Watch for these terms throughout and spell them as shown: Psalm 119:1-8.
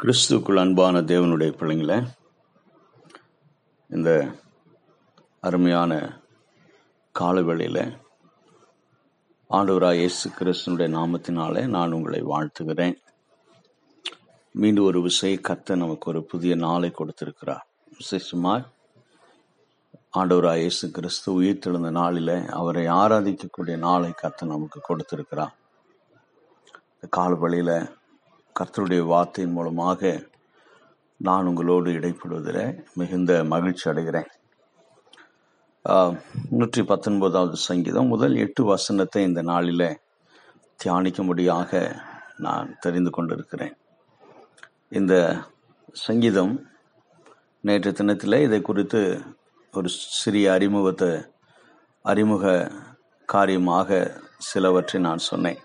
கிறிஸ்துக்குள் அன்பான தேவனுடைய பிள்ளைங்கள, இந்த அருமையான காலவேளையில் ஆண்டவராகிய இயேசு கிறிஸ்துனுடைய நாமத்தினாலே நான் உங்களை வாழ்த்துகிறேன். மீண்டும் ஒரு விஷயம், கர்த்தர் நமக்கு ஒரு புதிய நாளை கொடுத்திருக்கிறார். விசேஷமாய் ஆண்டவராகிய இயேசு கிறிஸ்து உயிர்த்தெழுந்த நாளில் அவரை ஆராதிக்கக்கூடிய நாளை கர்த்தர் நமக்கு கொடுத்திருக்கிறார். காலவழியில் கர்த்தருடைய வார்த்தையின் மூலமாக நான் உங்களோடு இடைப்படுவதில் மிகுந்த மகிழ்ச்சி அடைகிறேன். 119வது சங்கீதம் முதல் 8 வசனத்தை இந்த நாளில் தியானிக்கும்படியாக நான் தெரிந்து கொண்டிருக்கிறேன். இந்த சங்கீதம் நேற்று தினத்தில் இதை குறித்து ஒரு சிறிய அறிமுக காரியமாக சிலவற்றை நான் சொன்னேன்.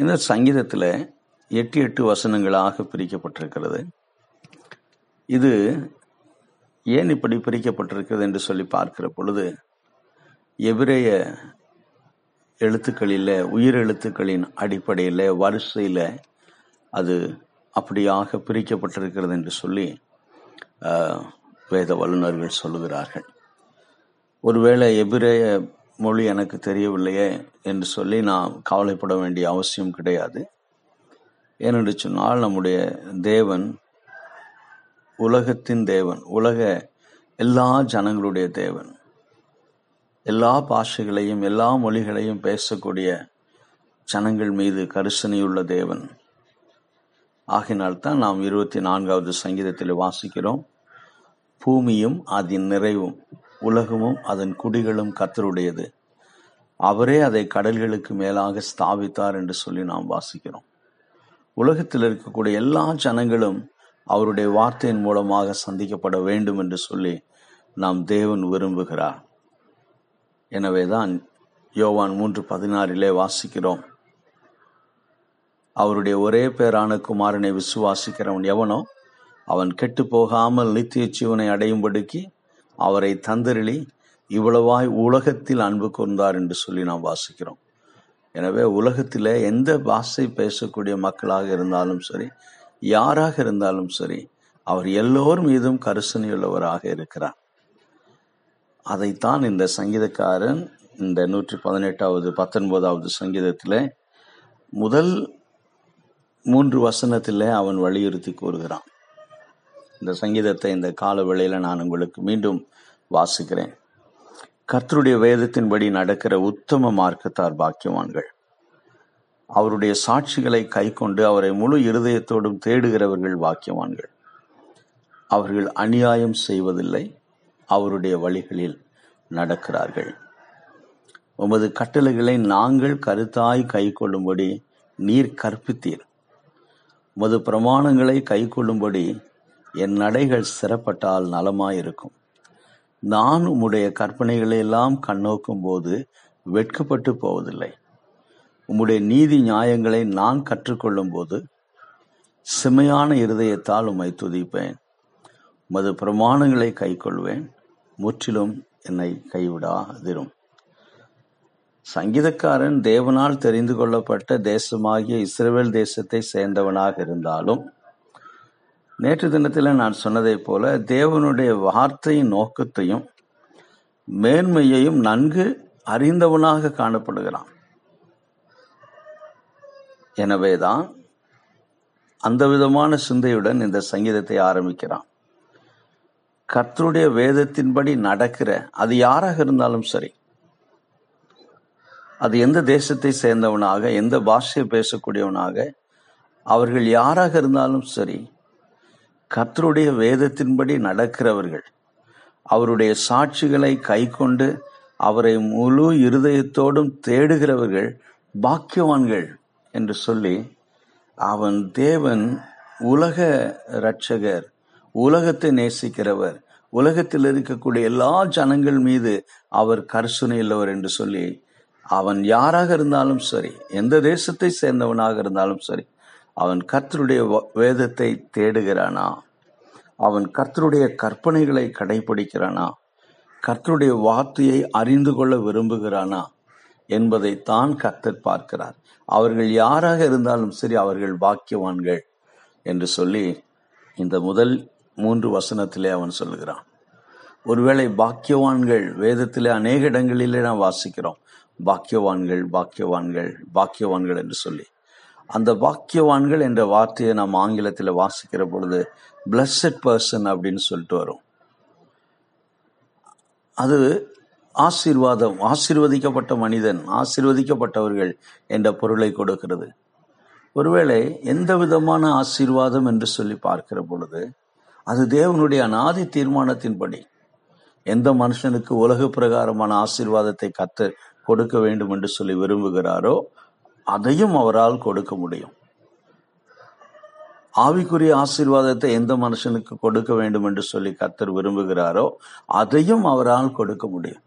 இந்த சங்கீதத்தில் 8 வசனங்களாக பிரிக்கப்பட்டிருக்கிறது. இது ஏன் இப்படி பிரிக்கப்பட்டிருக்கிறது என்று சொல்லி பார்க்கிற பொழுது, எபிரேய எழுத்துக்களில், உயிரெழுத்துக்களின் அடிப்படையில், வரிசையில் அது அப்படியாக பிரிக்கப்பட்டிருக்கிறது என்று சொல்லி வேத வல்லுநர்கள் சொல்லுகிறார்கள். ஒருவேளை எபிரேய மொழி எனக்கு தெரியவில்லையே என்று சொல்லி நாம் கவலைப்பட வேண்டிய அவசியம் கிடையாது. ஏனென்று சொன்னால், நம்முடைய தேவன் உலகத்தின் தேவன், உலக எல்லா ஜனங்களுடைய தேவன், எல்லா பாஷைகளையும் எல்லா மொழிகளையும் பேசக்கூடிய ஜனங்கள் மீது கரிசனையுள்ள தேவன். ஆகினால்தான் நாம் 24வது சங்கீதத்தில் வாசிக்கிறோம், பூமியும் அதன் நிறைவும் உலகமும் அதன் குடிகளும் கர்த்தருடையது, அவரே அதை கடல்களுக்கு மேலாக ஸ்தாபித்தார் என்று சொல்லி நாம் வாசிக்கிறோம். உலகத்தில் இருக்கக்கூடிய எல்லா ஜனங்களும் அவருடைய வார்த்தையின் மூலமாக சந்திக்கப்பட வேண்டும் என்று சொல்லி நாம் தேவன் விரும்புகிறார். எனவேதான் யோவான் 3:16 வாசிக்கிறோம், அவருடைய ஒரே பேரான குமாரனை விசுவாசிக்கிறவன் எவனோ அவன் கெட்டு போகாமல் நித்திய ஜீவனை அடையும்படிக்கு அவரை தந்தருளி இவ்வளவாய் உலகத்தில் அன்பு கூர்ந்தார் என்று சொல்லி நாம் வாசிக்கிறோம். எனவே உலகத்தில் எந்த பாஷை பேசக்கூடிய மக்களாக இருந்தாலும் சரி, யாராக இருந்தாலும் சரி, அவர் எல்லோர் மீதும் கரிசனையுள்ளவராக இருக்கிறார். அதைத்தான் இந்த சங்கீதக்காரன் இந்த 119வது சங்கீதத்தில் முதல் 3 வசனத்தில் அவன் வலியுறுத்தி கூறுகிறான். இந்த சங்கீதத்தை இந்த கால வேளையில் நான் உங்களுக்கு மீண்டும் வாசிக்கிறேன். கர்த்தருடைய வேதத்தின்படி நடக்கிற உத்தம மார்க்கத்தார் பாக்கியவான்கள், அவருடைய சாட்சிகளை கை கொண்டு அவரை முழு இருதயத்தோடும் தேடுகிறவர்கள் பாக்கியவான்கள். அவர்கள் அநியாயம் செய்வதில்லை, அவருடைய வழிகளில் நடக்கிறார்கள். உமது கட்டளைகளை நாங்கள் கருத்தாய் கை கொள்ளும்படி நீர் கற்பித்தீர். உமது பிரமாணங்களை கை கொள்ளும்படி என் நடைகள் சிறப்பட்டால் நலமாயிருக்கும். நான் உம்முடைய கற்பனைகளை எல்லாம் கண்ணோக்கும் போது வெட்கப்பட்டு போவதில்லை. உம்முடைய நீதி நியாயங்களை நான் கற்றுக்கொள்ளும் போது செம்மையான இருதயத்தால் உம்மை துதிப்பேன். உமது பிரமாணங்களை கை கொள்வேன், முற்றிலும் என்னை கைவிடாதிரும். சங்கீதக்காரன் தேவனால் தெரிந்து கொள்ளப்பட்ட தேசமாகிய இஸ்ரவேல் தேசத்தை சேர்ந்தவனாக இருந்தாலும், நேற்று தினத்தில் நான் சொன்னதை போல தேவனுடைய வார்த்தையின் நோக்கத்தையும் மேன்மையையும் நன்கு அறிந்தவனாக காணப்படுகிறான். எனவேதான் அந்த விதமான சிந்தையுடன் இந்த சங்கீதத்தை ஆரம்பிக்கிறான். கர்த்தருடைய வேதத்தின்படி நடக்கிற, அது யாராக இருந்தாலும் சரி, அது எந்த தேசத்தை சேர்ந்தவனாக, எந்த பாஷையை பேசக்கூடியவனாக, அவர்கள் யாராக இருந்தாலும் சரி, கர்த்தருடைய வேதத்தின்படி நடக்கிறவர்கள், அவருடைய சாட்சிகளை கை கொண்டு அவரை முழு இருதயத்தோடும் தேடுகிறவர்கள் பாக்கியவான்கள் என்று சொல்லி அவன் தேவன் உலக இரட்சகர், உலகத்தை நேசிக்கிறவர், உலகத்தில் இருக்கக்கூடிய எல்லா ஜனங்கள் மீது அவர் கருணை உள்ளவர் என்று சொல்லி அவன் யாராக இருந்தாலும் சரி, எந்த தேசத்தை சேர்ந்தவனாக இருந்தாலும் சரி, அவன் கர்த்தருடைய வேதத்தை தேடுகிறானா, அவன் கர்த்தருடைய கற்பனைகளை கடைபிடிக்கிறானா, கர்த்தருடைய வார்த்தையை அறிந்து கொள்ள விரும்புகிறானா என்பதை தான் கர்த்தர் பார்க்கிறார். அவர்கள் யாராக இருந்தாலும் சரி, அவர்கள் பாக்கியவான்கள் என்று சொல்லி இந்த முதல் 3 வசனத்திலே அவன் சொல்லுகிறான். ஒருவேளை பாக்கியவான்கள் வேதத்திலே அநேக இடங்களிலே நாம் வாசிக்கிறோம், பாக்கியவான்கள் பாக்கியவான்கள் பாக்கியவான்கள் என்று சொல்லி. அந்த பாக்கியவான்கள் என்ற வார்த்தையை நாம் ஆங்கிலத்தில் வாசிக்கிற பொழுது blessed person அப்படின்னு சொல்லிட்டு வரும். அது ஆசீர்வாதம், ஆசீர்வதிக்கப்பட்ட மனிதன், ஆசீர்வதிக்கப்பட்டவர்கள் என்ற பொருளை கொடுக்கிறது. ஒருவேளை எந்த விதமான ஆசீர்வாதம் என்று சொல்லி பார்க்கிற பொழுது அது தேவனுடைய அநாதி தீர்மானத்தின்படி எந்த மனுஷனுக்கு உலக பிரகாரமான ஆசீர்வாதத்தை கர்த்தர் கொடுக்க வேண்டும் என்று சொல்லி விரும்புகிறாரோ அதையும் அவரால் கொடுக்க முடியும். ஆவிக்குரிய ஆசீர்வாதத்தை எந்த மனுஷனுக்கு கொடுக்க வேண்டும் என்று சொல்லி கர்த்தர் விரும்புகிறாரோ அதையும் அவரால் கொடுக்க முடியும்.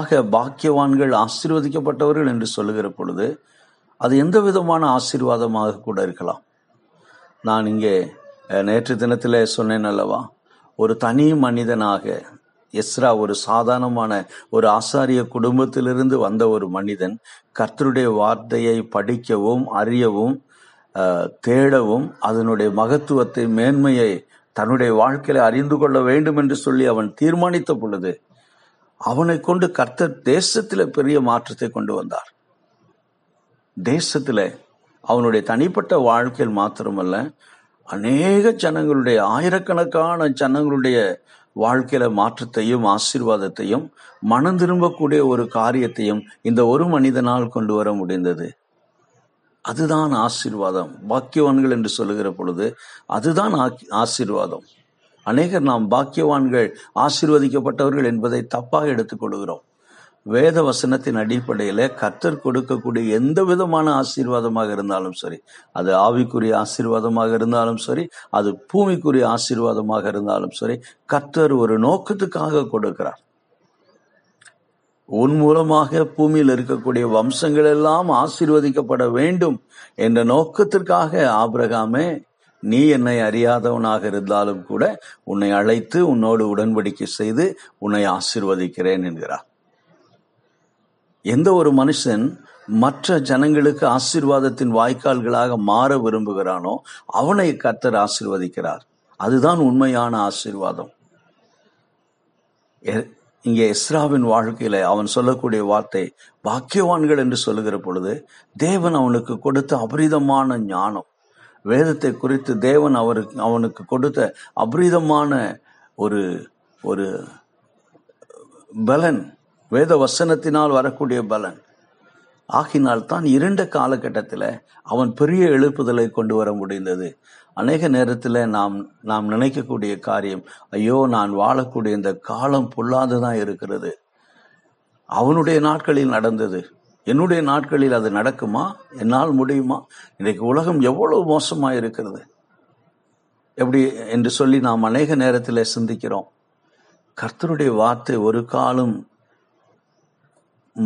ஆக பாக்கியவான்கள் ஆசீர்வதிக்கப்பட்டவர்கள் என்று சொல்லுகிற பொழுது அது எந்த விதமான ஆசீர்வாதமாக கூட இருக்கலாம். நான் இங்கே நேற்று தினத்தில் சொன்னேன் அல்லவா, ஒரு தனி மனிதனாக எஸ்ரா ஒரு சாதாரணமான ஒரு ஆசாரிய குடும்பத்திலிருந்து வந்த ஒரு மனிதன் கர்த்தருடைய வார்த்தையை படிக்கவும் அறியவும் தேடவும் அதனுடைய மகத்துவத்தை மேன்மையை தன்னுடைய வாழ்க்கையில அறிந்து கொள்ள வேண்டும் என்று சொல்லி அவன் தீர்மானித்த பொழுது அவனை கொண்டு கர்த்தர் தேசத்தில் பெரிய மாற்றத்தை கொண்டு வந்தார். தேசத்தில் அவனுடைய தனிப்பட்ட வாழ்க்கையில் மாத்திரமல்ல, அநேக ஜனங்களுடைய ஆயிரக்கணக்கான ஜனங்களுடைய வாழ்க்கையில மாற்றத்தையும் ஆசீர்வாதத்தையும் மனம் திரும்பக்கூடிய ஒரு காரியத்தையும் இந்த ஒரு மனிதனால் கொண்டு வர முடிந்தது. அதுதான் ஆசீர்வாதம். பாக்கியவான்கள் என்று சொல்லுகிற பொழுது அதுதான் ஆசீர்வாதம். அநேகர் நாம் பாக்கியவான்கள் ஆசீர்வதிக்கப்பட்டவர்கள் என்பதை தப்பாக எடுத்துக்கொள்கிறோம். வேத வசனத்தின் அடிப்படையில கர்த்தர் கொடுக்கக்கூடிய எந்த விதமான ஆசீர்வாதமாக இருந்தாலும் சரி, அது ஆவிக்குரிய ஆசீர்வாதமாக இருந்தாலும் சரி, அது பூமிக்குரிய ஆசீர்வாதமாக இருந்தாலும் சரி, கர்த்தர் ஒரு நோக்கத்துக்காக கொடுக்கிறார். உன் மூலமாக பூமியில் இருக்கக்கூடிய வம்சங்கள் எல்லாம் ஆசீர்வதிக்கப்பட வேண்டும் என்ற நோக்கத்திற்காக ஆபிரகாமே, நீ என்னை அறியாதவனாக இருந்தாலும் கூட உன்னை அழைத்து உன்னோடு உடன்படிக்கை செய்து உன்னை ஆசீர்வதிக்கிறேன் என்கிறார். எந்த ஒரு மனுஷன் மற்ற ஜனங்களுக்கு ஆசீர்வாதத்தின் வாய்க்கால்களாக மாற விரும்புகிறானோ அவனை கர்த்தர் ஆசீர்வதிக்கிறார். அதுதான் உண்மையான ஆசீர்வாதம். இங்கே எஸ்ராவின் வாழ்க்கையில அவன் சொல்லக்கூடிய வார்த்தை பாக்கியவான்கள் என்று சொல்லுகிற பொழுது தேவன் அவனுக்கு கொடுத்த அபரிதமான ஞானம், வேதத்தை குறித்து தேவன் அவனுக்கு கொடுத்த அபரிதமான ஒரு ஒரு பலன், வேத வசனத்தினால் வரக்கூடிய பலன். ஆகினால் தான் இரண்ட காலகட்டத்தில் அவன் பெரிய எழுப்புதலை கொண்டு வர முடிந்தது. அநேக நேரத்தில் நாம் நினைக்கக்கூடிய காரியம், ஐயோ நான் வாழக்கூடிய இந்த காலம் பொல்லாததான் இருக்கிறது, அவனுடைய நாட்களில் நடந்தது என்னுடைய நாட்களில் அது நடக்குமா, என்னால் முடியுமா, இன்றைக்கு உலகம் எவ்வளவு மோசமாக இருக்கிறது எப்படி என்று சொல்லி நாம் அநேக நேரத்தில் சிந்திக்கிறோம். கர்த்தருடைய வார்த்தை ஒரு காலம்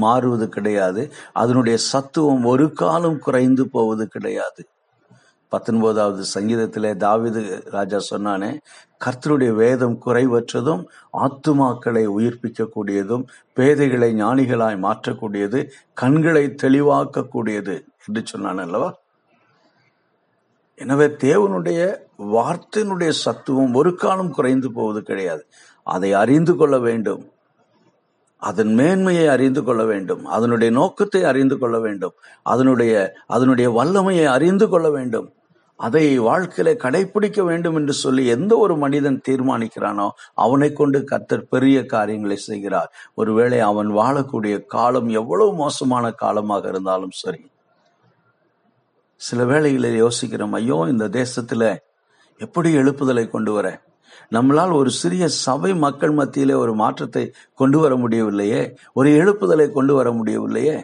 மாறுவது கிடையாது, அதனுடைய சத்துவம் ஒரு காலம் குறைந்து போவது கிடையாது. 19வது சங்கீதத்திலே தாவீது ராஜா சொன்னானே, கர்த்தருடைய வேதம் குறைவற்றதும் ஆத்துமாக்களை உயிர்ப்பிக்க கூடியதும் பேதைகளை ஞானிகளாய் மாற்றக்கூடியது கண்களை தெளிவாக்க கூடியது என்று சொன்னான் அல்லவா. எனவே தேவனுடைய வார்த்தையினுடைய சத்துவம் ஒரு காலம் குறைந்து போவது கிடையாது. அதை அறிந்து கொள்ள வேண்டும், அதன் மேன்மையை அறிந்து கொள்ள வேண்டும், அதனுடைய நோக்கத்தை அறிந்து கொள்ள வேண்டும், அதனுடைய வல்லமையை அறிந்து கொள்ள வேண்டும், அதை வாழ்க்கையில கடைபிடிக்க வேண்டும் என்று சொல்லி எந்த ஒரு மனிதன் தீர்மானிக்கிறானோ அவனை கொண்டு கர்த்தர் பெரிய காரியங்களை செய்கிறார். ஒருவேளை அவன் வாழக்கூடிய காலம் எவ்வளவு மோசமான காலமாக இருந்தாலும் சரி. சில வேளைகளில் யோசிக்கிறோம், ஐயோ இந்த தேசத்துல எப்படி எழுப்புதலை கொண்டு வர, நம்மளால் ஒரு சிறிய சபை மக்கள் மத்தியிலே ஒரு மாற்றத்தை கொண்டு வர முடியவில்லையே, ஒரு எழுப்புதலை கொண்டு வர முடியவில்லையே,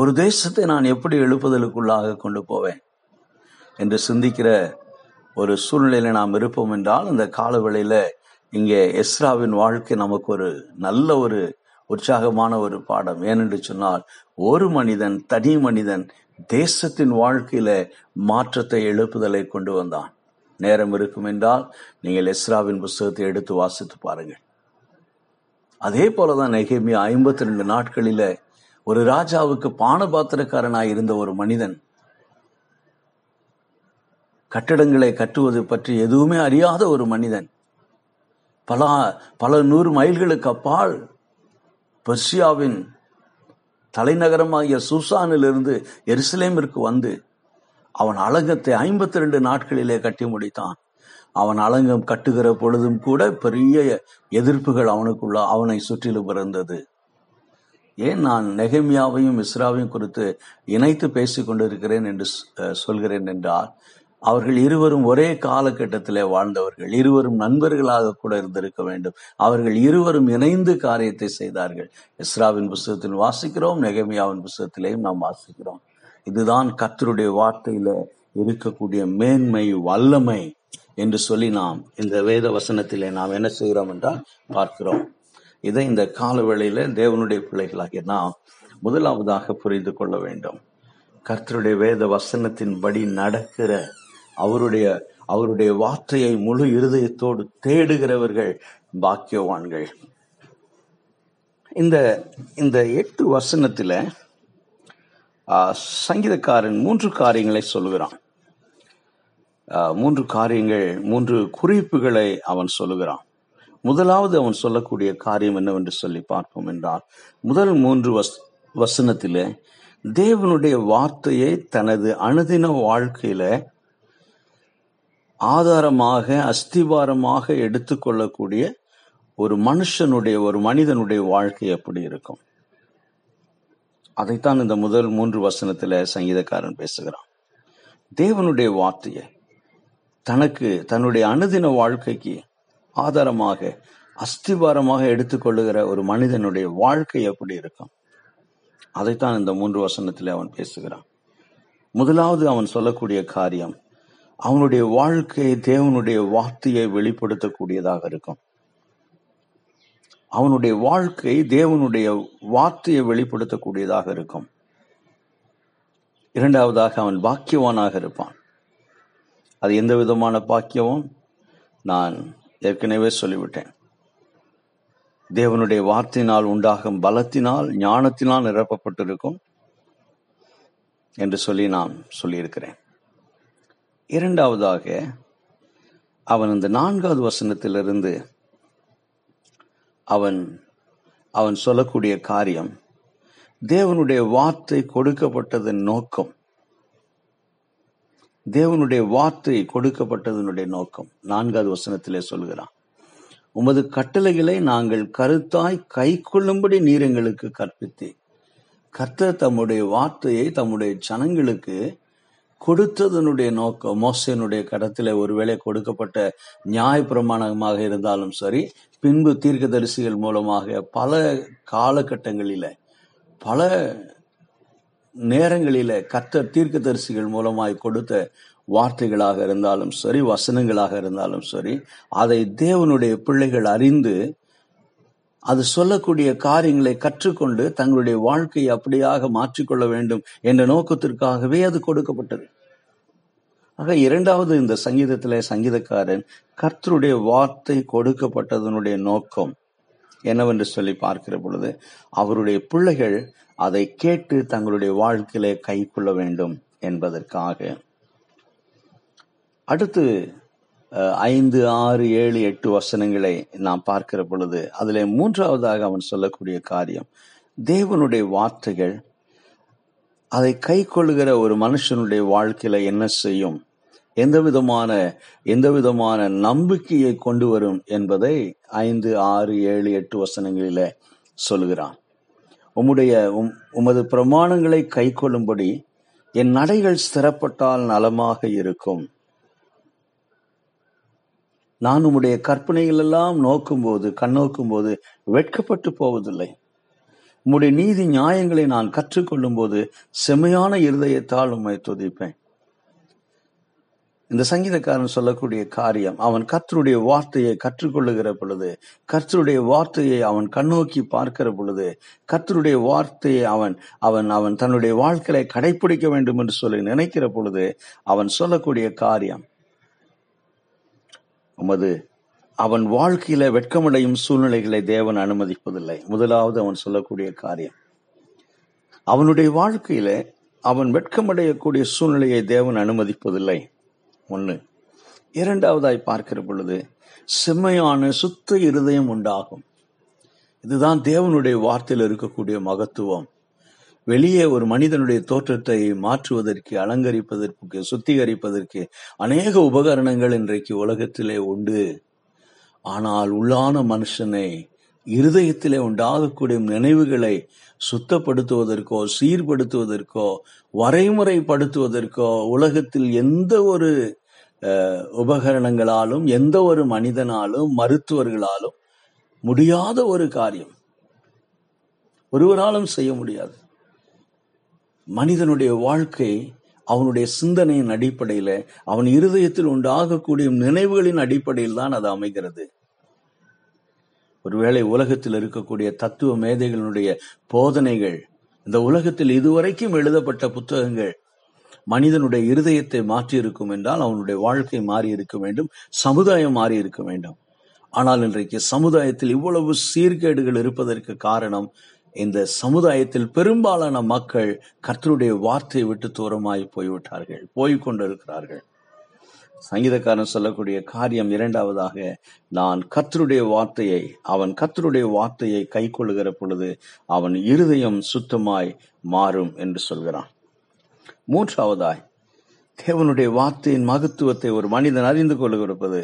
ஒரு தேசத்தை நான் எப்படி எழுப்புதலுக்குள்ளாக கொண்டு போவேன் என்று சிந்திக்கிற ஒரு சூழ்நிலையில நாம் இருப்போம் என்றால் இந்த காலவேளையில இங்கே எஸ்ராவின் வாழ்க்கை நமக்கு ஒரு நல்ல ஒரு உற்சாகமான ஒரு பாடம். ஏனென்று சொன்னால் ஒரு மனிதன், தனி மனிதன் தேசத்தின் வாழ்க்கையில மாற்றத்தை எழுப்புதலை கொண்டு வந்தான். நேரம் இருக்கும் என்றால் நீங்கள் எஸ்ராவின் புஸ்தகத்தை எடுத்து வாசித்து பாருங்கள். அதே போலதான் நெகேமியா 52 நாட்களில ஒரு ராஜாவுக்கு பானபாத்திரக்காரனாய் இருந்த ஒரு மனிதன் கட்டடங்களை கட்டுவது பற்றி எதுவுமே அறியாத ஒரு மனிதன் பல நூறு மைல்களுக்கு அப்பால் பெர்சியாவின் தலைநகரமாகிய சூசானிலிருந்து எருசலேமிற்கு வந்து அவன் அலங்கத்தை 52 நாட்களிலே கட்டி முடித்தான். அவன் அலங்கம் கட்டுகிற பொழுதும் கூட பெரிய எதிர்ப்புகள் அவனை சுற்றிலும் இருந்தது. ஏன் நான் நெகேமியாவையும் இஸ்ராவையும் குறித்து இணைத்து பேசிக் கொண்டிருக்கிறேன் என்று சொல்கிறேன் என்றால், அவர்கள் இருவரும் ஒரே காலகட்டத்திலே வாழ்ந்தவர்கள், இருவரும் நண்பர்களாக கூட இருந்திருக்க வேண்டும். அவர்கள் இருவரும் இணைந்து காரியத்தை செய்தார்கள். இஸ்ராவின் புத்தகத்தில் வாசிக்கிறோம், நெகேமியாவின் புத்தகத்திலேயும் நாம் வாசிக்கிறோம். இதுதான் கர்த்தருடைய வார்த்தையில இருக்கக்கூடிய மேன்மை, வல்லமை என்று சொல்லி நாம் இந்த வேத வசனத்திலே நாம் என்ன செய்கிறோம் என்றால் பார்க்கிறோம். இதை இந்த காலவேளையில தேவனுடைய பிள்ளைகளாகிய நாம் முதலாவதாக புரிந்து கொள்ள வேண்டும். கர்த்தருடைய வேத வசனத்தின்படி நடக்கிற அவருடைய வார்த்தையை முழு இருதயத்தோடு தேடுகிறவர்கள் பாக்கியவான்கள். இந்த 8 வசனத்துல சங்கீதக்காரன் 3 காரியங்களை சொல்லுகிறான். 3 காரியங்கள், 3 குறிப்புகளை அவன் சொல்லுகிறான். முதலாவது அவன் சொல்லக்கூடிய காரியம் என்னவென்று சொல்லி பார்ப்போம் என்றால், முதல் 3 வசனத்திலே தேவனுடைய வார்த்தையை தனது அனுதின வாழ்க்கையில ஆதாரமாக, அஸ்திவாரமாக எடுத்துக்கொள்ளக்கூடிய ஒரு மனிதனுடைய வாழ்க்கை எப்படி இருக்கும், அதைத்தான் இந்த முதல் 3 வசனத்துல சங்கீதக்காரன் பேசுகிறான். தேவனுடைய வார்த்தையை தன்னுடைய அனுதின வாழ்க்கைக்கு ஆதாரமாக, அஸ்திவாரமாக எடுத்துக்கொள்ளுகிற ஒரு மனிதனுடைய வாழ்க்கை எப்படி இருக்கும், அதைத்தான் இந்த 3 வசனத்திலே அவன் பேசுகிறான். முதலாவது அவன் சொல்லக்கூடிய காரியம், அவனுடைய வாழ்க்கை தேவனுடைய வார்த்தையை வெளிப்படுத்தக்கூடியதாக இருக்கும். அவனுடைய வாழ்க்கை தேவனுடைய வார்த்தையை வெளிப்படுத்தக்கூடியதாக இருக்கும். இரண்டாவதாக அவன் பாக்கியவானாக இருப்பான். அது எந்த விதமான பாக்கியமும் நான் ஏற்கனவே சொல்லிவிட்டேன். தேவனுடைய வார்த்தையினால் உண்டாகும் பலத்தினால், ஞானத்தினால் நிரப்பப்பட்டிருக்கும் என்று சொல்லி நான் சொல்லியிருக்கிறேன். இரண்டாவதாக அவன் இந்த 4வது வசனத்திலிருந்து அவன் சொல்லக்கூடிய காரியம், தேவனுடைய வார்த்தை கொடுக்கப்பட்டதன் நோக்கம், தேவனுடைய வார்த்தை கொடுக்கப்பட்டதனுடைய நோக்கம் 4வது வசனத்திலே சொல்கிறான். உமது கட்டளைகளை நாங்கள் கருத்தாய் கை கொள்ளும்படி நீர் எங்களுக்கு கற்பித்தே. கர்த்தர் தம்முடைய வார்த்தையை தம்முடைய ஜனங்களுக்கு கொடுத்ததனுடைய நோக்கம், மோசேனுடைய கடத்திலே ஒருவேளை கொடுக்கப்பட்ட நியாய பிரமாணமாக இருந்தாலும் சரி, பின்பு தீர்க்கதரிசிகள் மூலமாக பல காலகட்டங்களில, பல நேரங்களில கர்த்தர் தீர்க்கதரிசிகள் மூலமாய் கொடுத்த வார்த்தைகளாக இருந்தாலும் சரி, வசனங்களாக இருந்தாலும் சரி, அதை தேவனுடைய பிள்ளைகள் அறிந்து அது சொல்லக்கூடிய காரியங்களை கற்றுக்கொண்டு தங்களுடைய வாழ்க்கையை அப்படியாக மாற்றிக்கொள்ள வேண்டும் என்ற நோக்கத்திற்காகவே அது கொடுக்கப்பட்டது. ஆக இரண்டாவது இந்த சங்கீதத்திலே சங்கீதக்காரன் கர்த்தருடைய வார்த்தை கொடுக்கப்பட்டதனுடைய நோக்கம் என்னவென்று சொல்லி பார்க்கிற பொழுது, அவருடைய பிள்ளைகள் அதை கேட்டு தங்களுடைய வாழ்க்கையிலே கை கொள்ள வேண்டும் என்பதற்காக. அடுத்து 5, 6, 7, 8 வசனங்களை நாம் பார்க்கிற பொழுது, அதிலே 3வதாக அவன் சொல்லக்கூடிய காரியம், தேவனுடைய வார்த்தைகள் அதை கை கொள்ளுகிற ஒரு மனுஷனுடைய வாழ்க்கையில என்ன செய்யும், எந்த விதமான நம்பிக்கையை கொண்டு வரும் என்பதை 5, 6, 7, 8 வசனங்களில சொல்கிறான். உமது பிரமாணங்களை கை கொள்ளும்படி என் நடைகள் ஸ்திரப்பட்டால் நலமாக இருக்கும். நான் உம்முடைய கற்பனைகள் எல்லாம் கண்ணோக்கும்போது வெட்கப்பட்டு போவதில்லை. உம்முடைய நீதி நியாயங்களை நான் கற்றுக்கொள்ளும் போது செம்மையான இருதயத்தால் உம்மை துதிப்பேன். இந்த சங்கீதக்காரன் சொல்லக்கூடிய காரியம், அவன் கர்த்தருடைய வார்த்தையை கற்றுக்கொள்ளுகிற பொழுது, கர்த்தருடைய வார்த்தையை அவன் கண்ணோக்கி பார்க்கிற பொழுது, கர்த்தருடைய வார்த்தையை அவன் தன்னுடைய வாழ்க்கையை கடைபிடிக்க வேண்டும் என்று சொல்லி நினைக்கிற பொழுது, அவன் சொல்லக்கூடிய காரியம், அவன் வாழ்க்கையில வெட்கமடையும் சூழ்நிலைகளை தேவன் அனுமதிப்பதில்லை. முதலாவது அவன் சொல்லக்கூடிய காரியம், அவனுடைய வாழ்க்கையில அவன் வெட்கமடையக்கூடிய சூழ்நிலையை தேவன் அனுமதிப்பதில்லை. 1. இரண்டாவதாய் பார்க்கிற பொழுது செம்மையான சுத்த இருதயம் உண்டாகும். இதுதான் தேவனுடைய வார்த்தையில் இருக்கக்கூடிய மகத்துவம். வெளியே ஒரு மனிதனுடைய தோற்றத்தை மாற்றுவதற்கு, அலங்கரிப்பதற்கு, சுத்திகரிப்பதற்கு அநேக உபகரணங்கள் இன்றைக்கு உலகத்திலே உண்டு. ஆனால் உள்ளான மனுஷனை, இருதயத்திலே உண்டாகக்கூடிய நினைவுகளை சுத்தப்படுத்துவதற்கோ, சீர்படுத்துவதற்கோ, வரைமுறைப்படுத்துவதற்கோ உலகத்தில் எந்த ஒரு உபகரணங்களாலும், எந்த ஒரு மனிதனாலும், மருத்துவர்களாலும் முடியாத ஒரு காரியம், ஒருவராலும் செய்ய முடியாது. மனிதனுடைய வாழ்க்கை அவனுடைய சிந்தனையின் அடிப்படையில், அவன் இருதயத்தில் உண்டாகக்கூடிய நினைவுகளின் அடிப்படையில் தான் அது அமைகிறது. ஒருவேளை உலகத்தில் இருக்கக்கூடிய தத்துவ மேதைகளுடைய போதனைகள், இந்த உலகத்தில் இதுவரைக்கும் எழுதப்பட்ட புத்தகங்கள் மனிதனுடைய இருதயத்தை மாற்றி இருக்கும் என்றால் அவனுடைய வாழ்க்கை மாறி இருக்க வேண்டும், சமுதாயம் மாறி இருக்க வேண்டும். ஆனால் இன்றைக்கு சமுதாயத்தில் இவ்வளவு சீர்கேடுகள் இருப்பதற்கு காரணம், இந்த சமுதாயத்தில் பெரும்பாலான மக்கள் கர்த்தருடைய வார்த்தையை விட்டு தூரமாய் போய்விட்டார்கள், போய்கொண்டிருக்கிறார்கள். சங்கீதக்காரன் சொல்லக்கூடிய காரியம் இரண்டாவதாக, நான் கர்த்தருடைய வார்த்தையை, அவன் கர்த்தருடைய வார்த்தையை கை கொள்ளுகிற பொழுது அவன் இருதயம் சுத்தமாய் மாறும் என்று சொல்கிறான். மூன்றாவதாய் தேவனுடைய வார்த்தையின் மகத்துவத்தை ஒரு மனிதன் அறிந்து கொள்கிறது,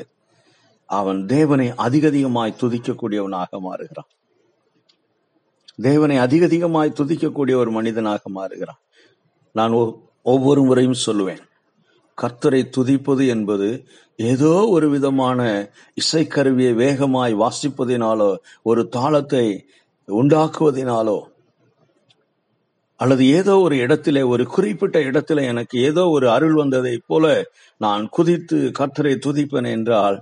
அவன் தேவனை அதிகதிகமாய் துதிக்கக்கூடியவனாக மாறுகிறான். தேவனை அதிகதிகமாய் துதிக்கக்கூடிய ஒரு மனிதனாக மாறுகிறான். நான் ஒவ்வொரு முறையும் சொல்லுவேன், கர்த்தரை துதிப்பது என்பது ஏதோ ஒரு விதமான இசைக்கருவியை வேகமாய் வாசிப்பதினாலோ, ஒரு தாளத்தை உண்டாக்குவதினாலோ, அல்லது ஏதோ ஒரு இடத்திலே, ஒரு குறிப்பிட்ட இடத்துல எனக்கு ஏதோ ஒரு அருள் வந்ததை போல நான் குதித்து கர்த்தரை துதிப்பேன் என்றால்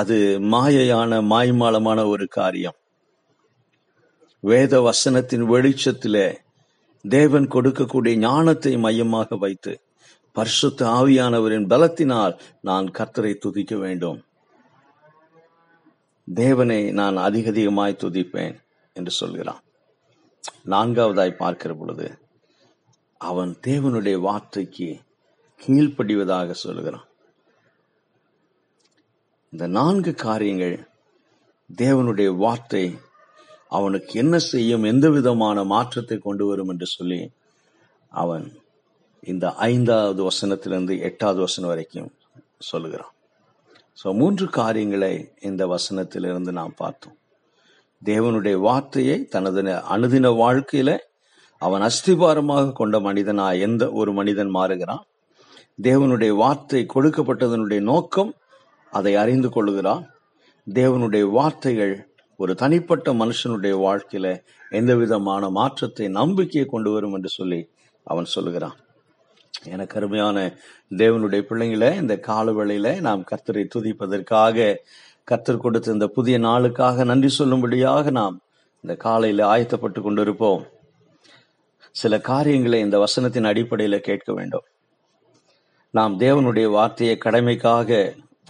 அது மாயையான, மாய்மாலமான ஒரு காரியம். வேத வசனத்தின் வெளிச்சத்திலே தேவன் கொடுக்கக்கூடிய ஞானத்தை மையமாக வைத்து பரிசுத்த ஆவியானவரின் பலத்தினால் நான் கர்த்தரை துதிக்க வேண்டும். தேவனை நான் அதிகதிகமாய் துதிப்பேன் என்று சொல்கிறான். நான்காவதாய் பார்க்கிற பொழுது அவன் தேவனுடைய வார்த்தைக்கு கீழ்ப்படிவதாக சொல்கிறான். இந்த 4 காரியங்கள் தேவனுடைய வார்த்தை அவனுக்கு என்ன செய்யும், எந்த விதமான மாற்றத்தை கொண்டு வரும் என்று சொல்லி அவன் இந்த 5வது வசனத்திலிருந்து 8வது வசனம் வரைக்கும் சொல்லுகிறான். 3 காரியங்களை இந்த வசனத்திலிருந்து நாம் பார்த்தோம். தேவனுடைய வார்த்தையை தனது அனுதின வாழ்க்கையில அவன் அஸ்திபாரமாக கொண்ட மனிதனா எந்த ஒரு மனிதன் மாறுகிறான். தேவனுடைய வார்த்தை கொடுக்கப்பட்டதனுடைய நோக்கம் அதை அறிந்து கொள்ளுகிறான். தேவனுடைய வார்த்தைகள் ஒரு தனிப்பட்ட மனுஷனுடைய வாழ்க்கையில எந்த விதமான மாற்றத்தை, நம்பிக்கையை கொண்டு வரும் என்று சொல்லி அவன் சொல்லுகிறான். எனக்கு அருமையான தேவனுடைய பிள்ளைகளை, இந்த காலவேளையில நாம் கர்த்தரை துதிப்பதற்காக, கர்த்தர் கொடுத்த இந்த புதிய நாளுக்காக நன்றி சொல்லும்படியாக நாம் இந்த காலையில ஆயத்தப்பட்டு கொண்டிருப்போம். சில காரியங்களை இந்த வசனத்தின் அடிப்படையில கேட்க வேண்டும். நாம் தேவனுடைய வார்த்தையை கடமைக்காக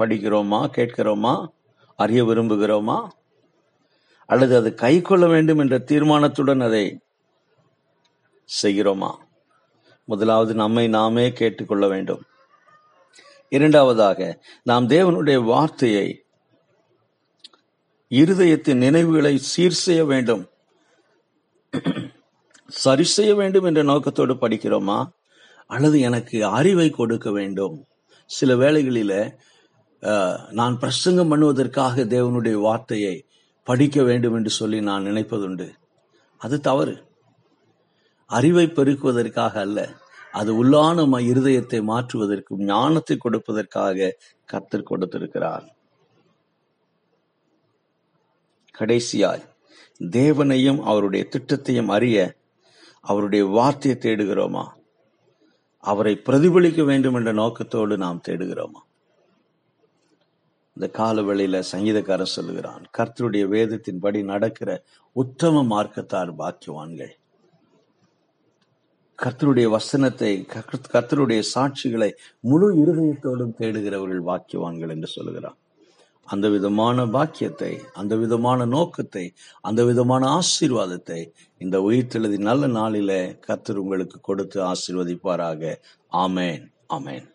படிக்கிறோமா, கேட்கிறோமா, அறிய விரும்புகிறோமா, அல்லது அது கை கொள்ள வேண்டும் என்ற தீர்மானத்துடன் அதை செய்கிறோமா? முதலாவது நம்மை நாமே கேட்டுக்கொள்ள வேண்டும். இரண்டாவதாக நாம் தேவனுடைய வார்த்தையை, இருதயத்தின் நினைவுகளை சீர் செய்ய வேண்டும், சரி செய்ய வேண்டும் என்ற நோக்கத்தோடு படிக்கிறோமா, அல்லது எனக்கு அறிவை கொடுக்க வேண்டும். சில வேளைகளில நான் பிரசங்கம் பண்ணுவதற்காக தேவனுடைய வார்த்தையை படிக்க வேண்டும் என்று சொல்லி நான் நினைப்பதுண்டு. அது தவறு. அறிவை பெருக்குவதற்காக அல்ல, அது உள்ளான இருதயத்தை மாற்றுவதற்கும் ஞானத்தை கொடுப்பதற்காக கர்த்தர் கொடுத்திருக்கிறார். கடைசியாய் தேவனையும் அவருடைய திட்டத்தையும் அறிய அவருடைய வார்த்தையை தேடுகிறோமா, அவரை பிரதிபலிக்க வேண்டும் என்ற நோக்கத்தோடு நாம் தேடுகிறோமா? இந்த காலவேளையில சங்கீதக்காரன் சொல்லுகிறான், கர்த்தருடைய வேதத்தின்படி நடக்கிற உத்தம மார்க்கத்தார் பாக்கியவான்கள். கர்த்தருடைய வசனத்தை, கர்த்தருடைய சாட்சிகளை முழு இருதயத்தோடும் தேடுகிறவர்கள் பாக்கியவான்கள் என்று சொல்லுகிறான். அந்த விதமான பாக்கியத்தை, அந்த விதமான நோக்கத்தை, அந்த விதமான ஆசீர்வாதத்தை இந்த உயிர்த்தெழுதி நல்ல நாளில கர்த்தர் உங்களுக்கு கொடுத்து ஆசீர்வதிப்பாராக. ஆமேன், ஆமேன்.